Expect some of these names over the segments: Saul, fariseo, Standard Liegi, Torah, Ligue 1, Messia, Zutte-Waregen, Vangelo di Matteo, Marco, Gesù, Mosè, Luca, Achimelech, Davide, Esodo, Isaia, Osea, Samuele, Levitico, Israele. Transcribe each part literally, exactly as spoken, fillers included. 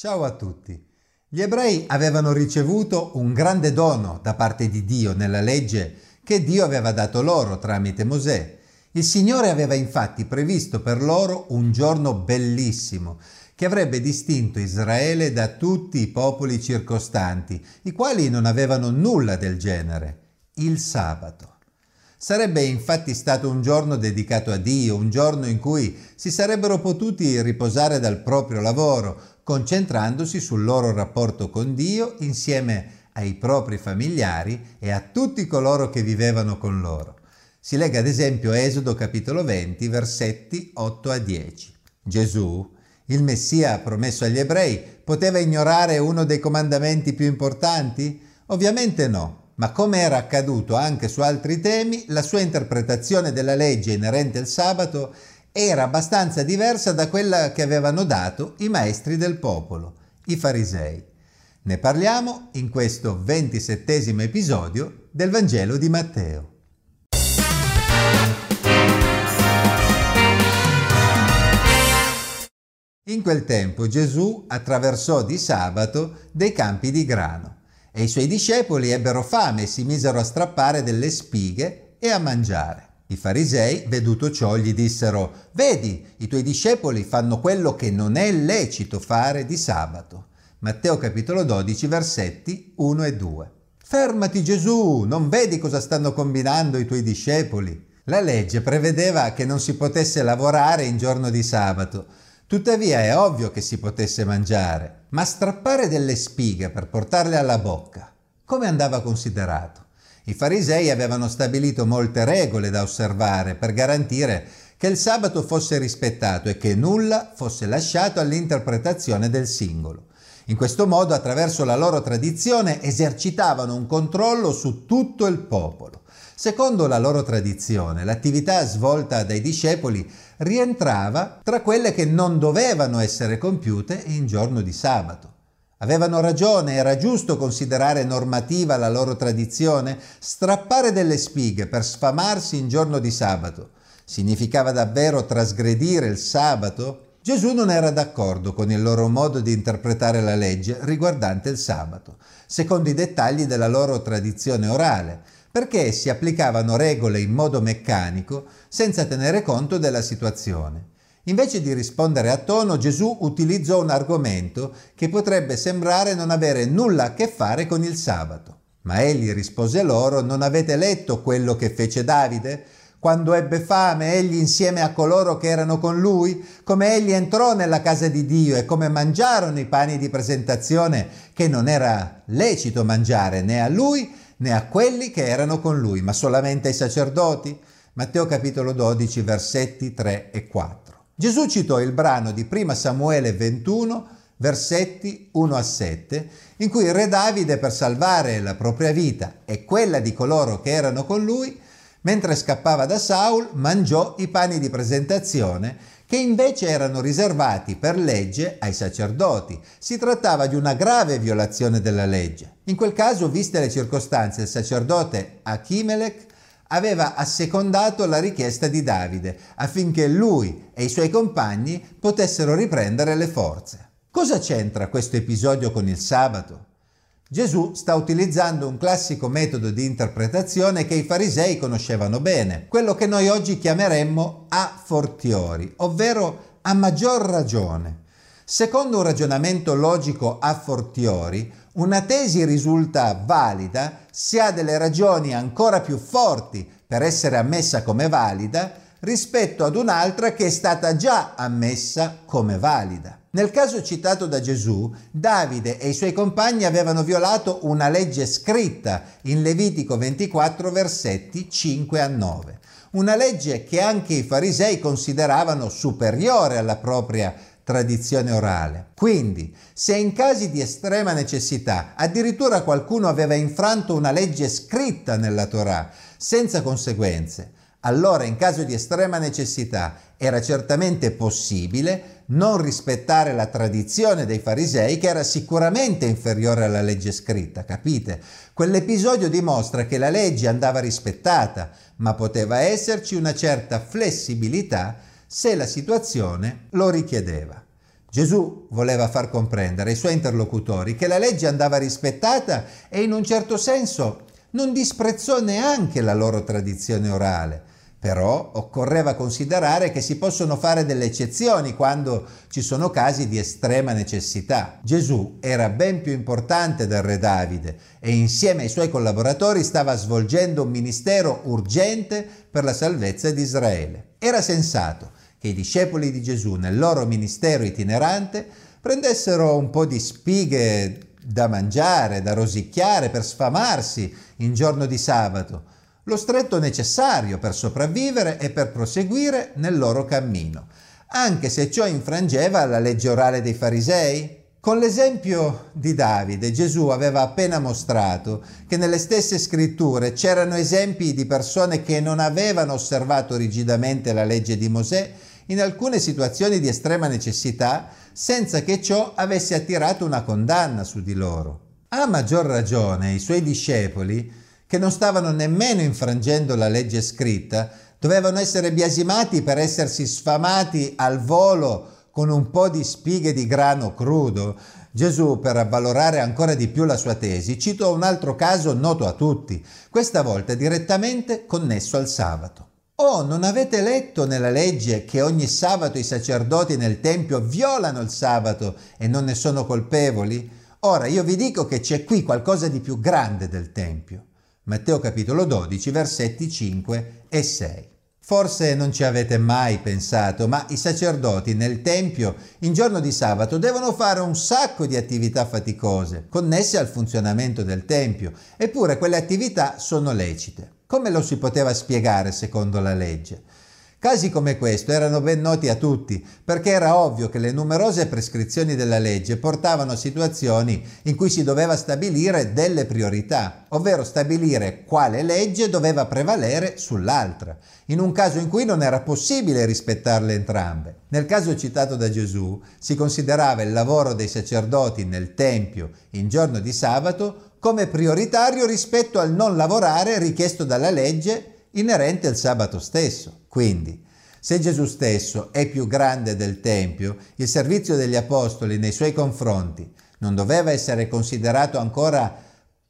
Ciao a tutti. Gli ebrei avevano ricevuto un grande dono da parte di Dio nella legge che Dio aveva dato loro tramite Mosè. Il Signore aveva infatti previsto per loro un giorno bellissimo che avrebbe distinto Israele da tutti i popoli circostanti, i quali non avevano nulla del genere, il sabato. Sarebbe infatti stato un giorno dedicato a Dio, un giorno in cui si sarebbero potuti riposare dal proprio lavoro, concentrandosi sul loro rapporto con Dio insieme ai propri familiari e a tutti coloro che vivevano con loro. Si lega ad esempio a Esodo capitolo venti, versetti otto a dieci. Gesù, il Messia promesso agli ebrei, poteva ignorare uno dei comandamenti più importanti? Ovviamente no. Ma come era accaduto anche su altri temi, la sua interpretazione della legge inerente al sabato era abbastanza diversa da quella che avevano dato i maestri del popolo, i farisei. Ne parliamo in questo ventisettesimo episodio del Vangelo di Matteo. In quel tempo Gesù attraversò di sabato dei campi di grano. E i suoi discepoli ebbero fame e si misero a strappare delle spighe e a mangiare. I farisei, veduto ciò, gli dissero: «Vedi, i tuoi discepoli fanno quello che non è lecito fare di sabato». Matteo capitolo dodici, versetti uno e due. «Fermati Gesù, non vedi cosa stanno combinando i tuoi discepoli?» La legge prevedeva che non si potesse lavorare in giorno di sabato. Tuttavia è ovvio che si potesse mangiare, ma strappare delle spighe per portarle alla bocca, come andava considerato? I farisei avevano stabilito molte regole da osservare per garantire che il sabato fosse rispettato e che nulla fosse lasciato all'interpretazione del singolo. In questo modo, attraverso la loro tradizione, esercitavano un controllo su tutto il popolo. Secondo la loro tradizione, l'attività svolta dai discepoli rientrava tra quelle che non dovevano essere compiute in giorno di sabato. Avevano ragione, era giusto considerare normativa la loro tradizione? Strappare delle spighe per sfamarsi in giorno di sabato significava davvero trasgredire il sabato? Gesù non era d'accordo con il loro modo di interpretare la legge riguardante il sabato, secondo i dettagli della loro tradizione orale, perché si applicavano regole in modo meccanico senza tenere conto della situazione. Invece di rispondere a tono, Gesù utilizzò un argomento che potrebbe sembrare non avere nulla a che fare con il sabato. Ma egli rispose loro: «Non avete letto quello che fece Davide? Quando ebbe fame, egli insieme a coloro che erano con lui, come egli entrò nella casa di Dio e come mangiarono i pani di presentazione che non era lecito mangiare né a lui né a quelli che erano con lui, ma solamente ai sacerdoti». Matteo capitolo dodici, versetti tre e quattro. Gesù citò il brano di primo Samuele ventuno, versetti uno a sette, in cui il re Davide, per salvare la propria vita e quella di coloro che erano con lui, mentre scappava da Saul, mangiò i pani di presentazione che invece erano riservati per legge ai sacerdoti. Si trattava di una grave violazione della legge. In quel caso, viste le circostanze, il sacerdote Achimelech aveva assecondato la richiesta di Davide affinché lui e i suoi compagni potessero riprendere le forze. Cosa c'entra questo episodio con il sabato? Gesù sta utilizzando un classico metodo di interpretazione che i farisei conoscevano bene, quello che noi oggi chiameremmo a fortiori, ovvero a maggior ragione. Secondo un ragionamento logico a fortiori, una tesi risulta valida se ha delle ragioni ancora più forti per essere ammessa come valida rispetto ad un'altra che è stata già ammessa come valida. Nel caso citato da Gesù, Davide e i suoi compagni avevano violato una legge scritta in Levitico ventiquattro, versetti cinque a nove, una legge che anche i farisei consideravano superiore alla propria tradizione orale. Quindi, se in casi di estrema necessità addirittura qualcuno aveva infranto una legge scritta nella Torah senza conseguenze, allora in caso di estrema necessità era certamente possibile non rispettare la tradizione dei farisei, che era sicuramente inferiore alla legge scritta, capite? Quell'episodio dimostra che la legge andava rispettata, ma poteva esserci una certa flessibilità se la situazione lo richiedeva. Gesù voleva far comprendere ai suoi interlocutori che la legge andava rispettata e in un certo senso non disprezzò neanche la loro tradizione orale. Però occorreva considerare che si possono fare delle eccezioni quando ci sono casi di estrema necessità. Gesù era ben più importante del re Davide e insieme ai suoi collaboratori stava svolgendo un ministero urgente per la salvezza di Israele. Era sensato che i discepoli di Gesù nel loro ministero itinerante prendessero un po' di spighe da mangiare, da rosicchiare per sfamarsi in giorno di sabato, lo stretto necessario per sopravvivere e per proseguire nel loro cammino, anche se ciò infrangeva la legge orale dei farisei. Con l'esempio di Davide, Gesù aveva appena mostrato che nelle stesse scritture c'erano esempi di persone che non avevano osservato rigidamente la legge di Mosè in alcune situazioni di estrema necessità, senza che ciò avesse attirato una condanna su di loro. A maggior ragione i suoi discepoli, che non stavano nemmeno infrangendo la legge scritta, dovevano essere biasimati per essersi sfamati al volo con un po' di spighe di grano crudo. Gesù, per avvalorare ancora di più la sua tesi, citò un altro caso noto a tutti, questa volta direttamente connesso al sabato. «Oh, non avete letto nella legge che ogni sabato i sacerdoti nel tempio violano il sabato e non ne sono colpevoli? Ora io vi dico che c'è qui qualcosa di più grande del tempio». Matteo capitolo dodici, versetti cinque e sei. Forse non ci avete mai pensato, ma i sacerdoti nel tempio in giorno di sabato devono fare un sacco di attività faticose connesse al funzionamento del tempio, eppure quelle attività sono lecite. Come lo si poteva spiegare secondo la legge? Casi come questo erano ben noti a tutti, perché era ovvio che le numerose prescrizioni della legge portavano a situazioni in cui si doveva stabilire delle priorità, ovvero stabilire quale legge doveva prevalere sull'altra, in un caso in cui non era possibile rispettarle entrambe. Nel caso citato da Gesù, si considerava il lavoro dei sacerdoti nel tempio in giorno di sabato come prioritario rispetto al non lavorare richiesto dalla legge inerente al sabato stesso. Quindi, se Gesù stesso è più grande del Tempio, il servizio degli Apostoli nei suoi confronti non doveva essere considerato ancora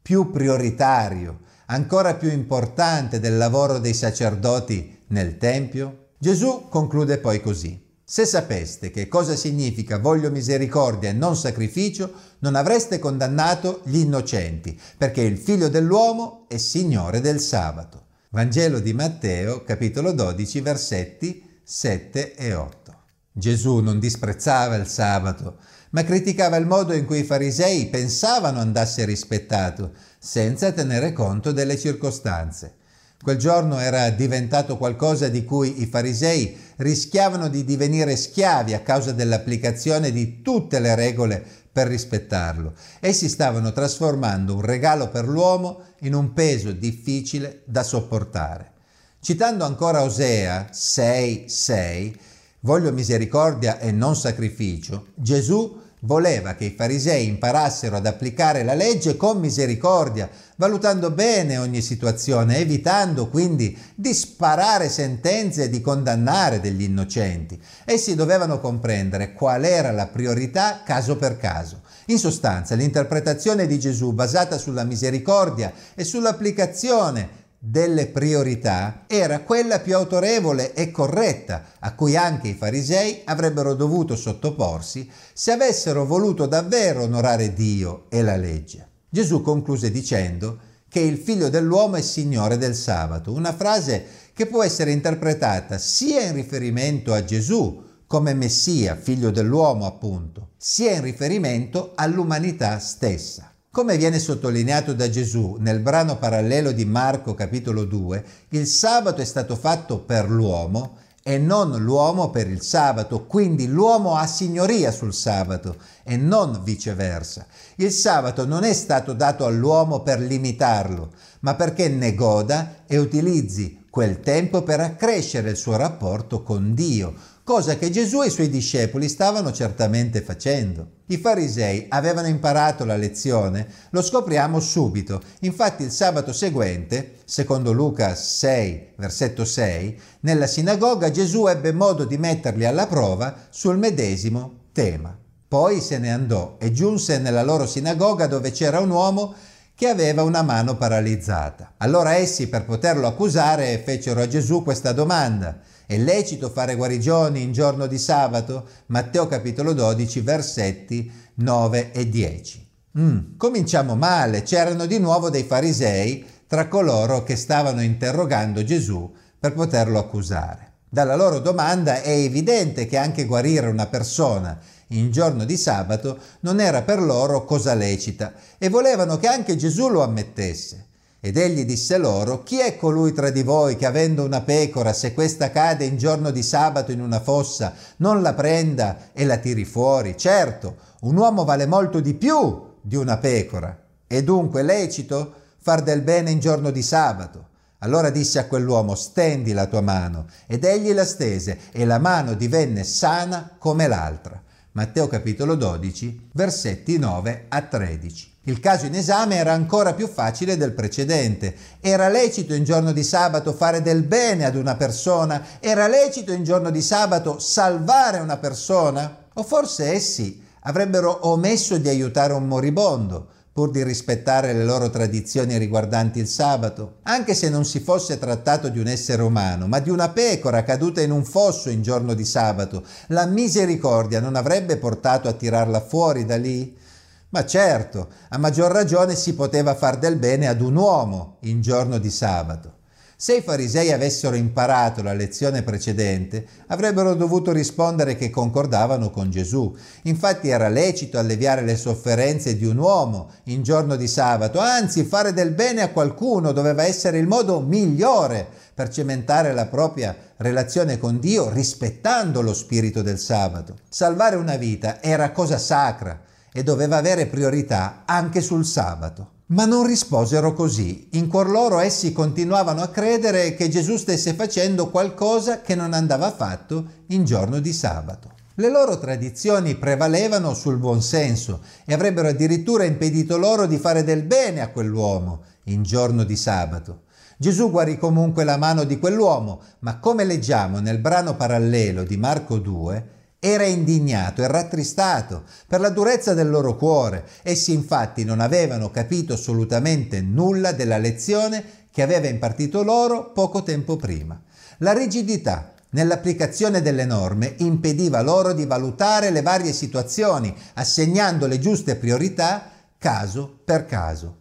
più prioritario, ancora più importante del lavoro dei sacerdoti nel Tempio? Gesù conclude poi così: «Se sapeste che cosa significa voglio misericordia e non sacrificio, non avreste condannato gli innocenti, perché il Figlio dell'uomo è Signore del sabato». Vangelo di Matteo, capitolo dodici, versetti sette e otto. Gesù non disprezzava il sabato, ma criticava il modo in cui i farisei pensavano andasse rispettato, senza tenere conto delle circostanze. Quel giorno era diventato qualcosa di cui i farisei rischiavano di divenire schiavi a causa dell'applicazione di tutte le regole per rispettarlo. Essi stavano trasformando un regalo per l'uomo in un peso difficile da sopportare. Citando ancora Osea sei sei, voglio misericordia e non sacrificio, Gesù voleva che i farisei imparassero ad applicare la legge con misericordia, valutando bene ogni situazione, evitando quindi di sparare sentenze e di condannare degli innocenti. Essi dovevano comprendere qual era la priorità caso per caso. In sostanza, l'interpretazione di Gesù basata sulla misericordia e sull'applicazione delle priorità era quella più autorevole e corretta, a cui anche i farisei avrebbero dovuto sottoporsi se avessero voluto davvero onorare Dio e la legge. Gesù concluse dicendo che il Figlio dell'uomo è Signore del sabato, una frase che può essere interpretata sia in riferimento a Gesù come Messia, Figlio dell'uomo appunto, sia in riferimento all'umanità stessa. Come viene sottolineato da Gesù nel brano parallelo di Marco capitolo due, il sabato è stato fatto per l'uomo e non l'uomo per il sabato, quindi l'uomo ha signoria sul sabato e non viceversa. Il sabato non è stato dato all'uomo per limitarlo, ma perché ne goda e utilizzi quel tempo per accrescere il suo rapporto con Dio, cosa che Gesù e i suoi discepoli stavano certamente facendo. I farisei avevano imparato la lezione, lo scopriamo subito. Infatti il sabato seguente, secondo Luca sei, versetto sei, nella sinagoga Gesù ebbe modo di metterli alla prova sul medesimo tema. Poi se ne andò e giunse nella loro sinagoga, dove c'era un uomo che aveva una mano paralizzata. Allora essi, per poterlo accusare, fecero a Gesù questa domanda: è lecito fare guarigioni in giorno di sabato? Matteo capitolo dodici, versetti nove e dieci. Mm, cominciamo male. C'erano di nuovo dei farisei tra coloro che stavano interrogando Gesù per poterlo accusare. Dalla loro domanda è evidente che anche guarire una persona in giorno di sabato non era per loro cosa lecita, e volevano che anche Gesù lo ammettesse. Ed egli disse loro: chi è colui tra di voi che, avendo una pecora, se questa cade in giorno di sabato in una fossa, non la prenda e la tiri fuori? Certo, un uomo vale molto di più di una pecora. È dunque lecito far del bene in giorno di sabato. Allora disse a quell'uomo: stendi la tua mano. Ed egli la stese, e la mano divenne sana come l'altra. Matteo capitolo dodici, versetti nove a tredici. Il caso in esame era ancora più facile del precedente. Era lecito in giorno di sabato fare del bene ad una persona? Era lecito in giorno di sabato salvare una persona? O forse essi avrebbero omesso di aiutare un moribondo, pur di rispettare le loro tradizioni riguardanti il sabato, anche se non si fosse trattato di un essere umano, ma di una pecora caduta in un fosso in giorno di sabato. La misericordia non avrebbe portato a tirarla fuori da lì? Ma certo, a maggior ragione si poteva far del bene ad un uomo in giorno di sabato. Se i farisei avessero imparato la lezione precedente, avrebbero dovuto rispondere che concordavano con Gesù. Infatti era lecito alleviare le sofferenze di un uomo in giorno di sabato, anzi fare del bene a qualcuno doveva essere il modo migliore per cementare la propria relazione con Dio, rispettando lo spirito del sabato. Salvare una vita era cosa sacra e doveva avere priorità anche sul sabato. Ma non risposero così. In cuor loro essi continuavano a credere che Gesù stesse facendo qualcosa che non andava fatto in giorno di sabato. Le loro tradizioni prevalevano sul buonsenso e avrebbero addirittura impedito loro di fare del bene a quell'uomo in giorno di sabato. Gesù guarì comunque la mano di quell'uomo, ma come leggiamo nel brano parallelo di Marco due, era indignato e rattristato per la durezza del loro cuore. Essi infatti non avevano capito assolutamente nulla della lezione che aveva impartito loro poco tempo prima. La rigidità nell'applicazione delle norme impediva loro di valutare le varie situazioni, assegnando le giuste priorità caso per caso.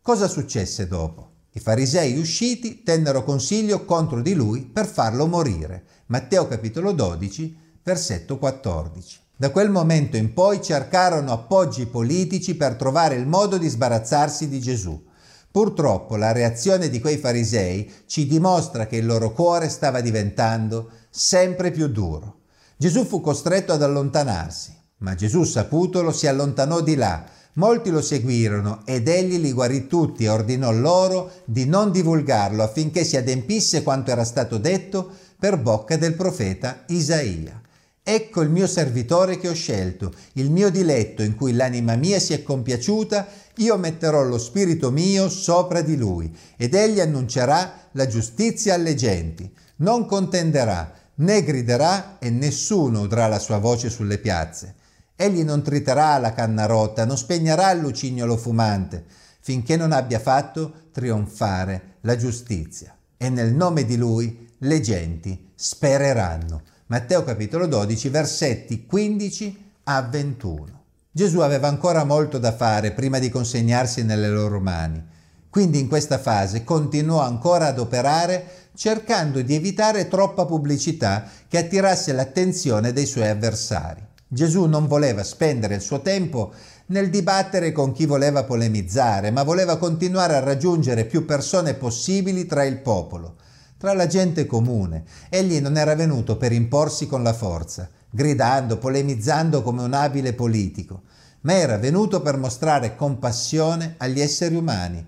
Cosa successe dopo? I farisei usciti tennero consiglio contro di lui per farlo morire. Matteo capitolo dodici, versetto quattordici. Da quel momento in poi cercarono appoggi politici per trovare il modo di sbarazzarsi di Gesù. Purtroppo la reazione di quei farisei ci dimostra che il loro cuore stava diventando sempre più duro. Gesù fu costretto ad allontanarsi, ma Gesù, saputolo, si allontanò di là. Molti lo seguirono ed egli li guarì tutti e ordinò loro di non divulgarlo, affinché si adempisse quanto era stato detto per bocca del profeta Isaia. Ecco il mio servitore che ho scelto, il mio diletto, in cui l'anima mia si è compiaciuta. Io metterò lo spirito mio sopra di lui, ed egli annuncerà la giustizia alle genti. Non contenderà, né griderà, e nessuno udrà la sua voce sulle piazze. Egli non triterà la canna rotta, non spegnerà il lucignolo fumante, finché non abbia fatto trionfare la giustizia. E nel nome di lui le genti spereranno. Matteo capitolo dodici, versetti quindici a ventuno. Gesù aveva ancora molto da fare prima di consegnarsi nelle loro mani. Quindi in questa fase continuò ancora ad operare, cercando di evitare troppa pubblicità che attirasse l'attenzione dei suoi avversari. Gesù non voleva spendere il suo tempo nel dibattere con chi voleva polemizzare, ma voleva continuare a raggiungere più persone possibili tra il popolo, tra la gente comune. Egli non era venuto per imporsi con la forza, gridando, polemizzando come un abile politico, ma era venuto per mostrare compassione agli esseri umani.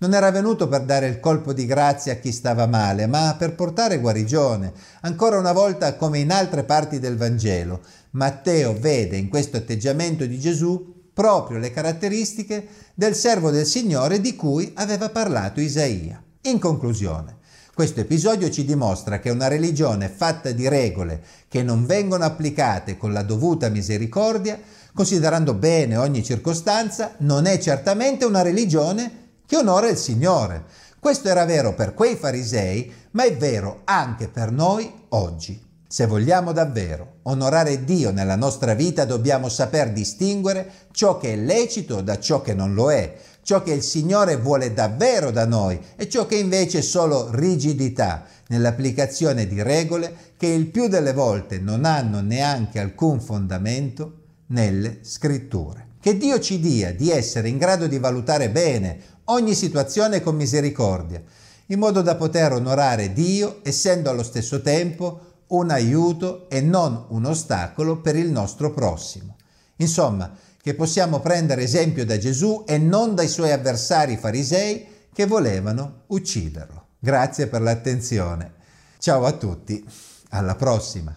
Non era venuto per dare il colpo di grazia a chi stava male, ma per portare guarigione. Ancora una volta, come in altre parti del Vangelo, Matteo vede in questo atteggiamento di Gesù proprio le caratteristiche del servo del Signore di cui aveva parlato Isaia. In conclusione, Questo episodio ci dimostra che una religione fatta di regole che non vengono applicate con la dovuta misericordia, considerando bene ogni circostanza, non è certamente una religione che onora il Signore. Questo era vero per quei farisei, ma è vero anche per noi oggi. Se vogliamo davvero onorare Dio nella nostra vita, dobbiamo saper distinguere ciò che è lecito da ciò che non lo è, ciò che il Signore vuole davvero da noi e ciò che invece è solo rigidità nell'applicazione di regole che il più delle volte non hanno neanche alcun fondamento nelle Scritture. Che Dio ci dia di essere in grado di valutare bene ogni situazione con misericordia, in modo da poter onorare Dio, essendo allo stesso tempo un aiuto e non un ostacolo per il nostro prossimo. Insomma, che possiamo prendere esempio da Gesù e non dai suoi avversari farisei che volevano ucciderlo. Grazie per l'attenzione. Ciao a tutti, alla prossima!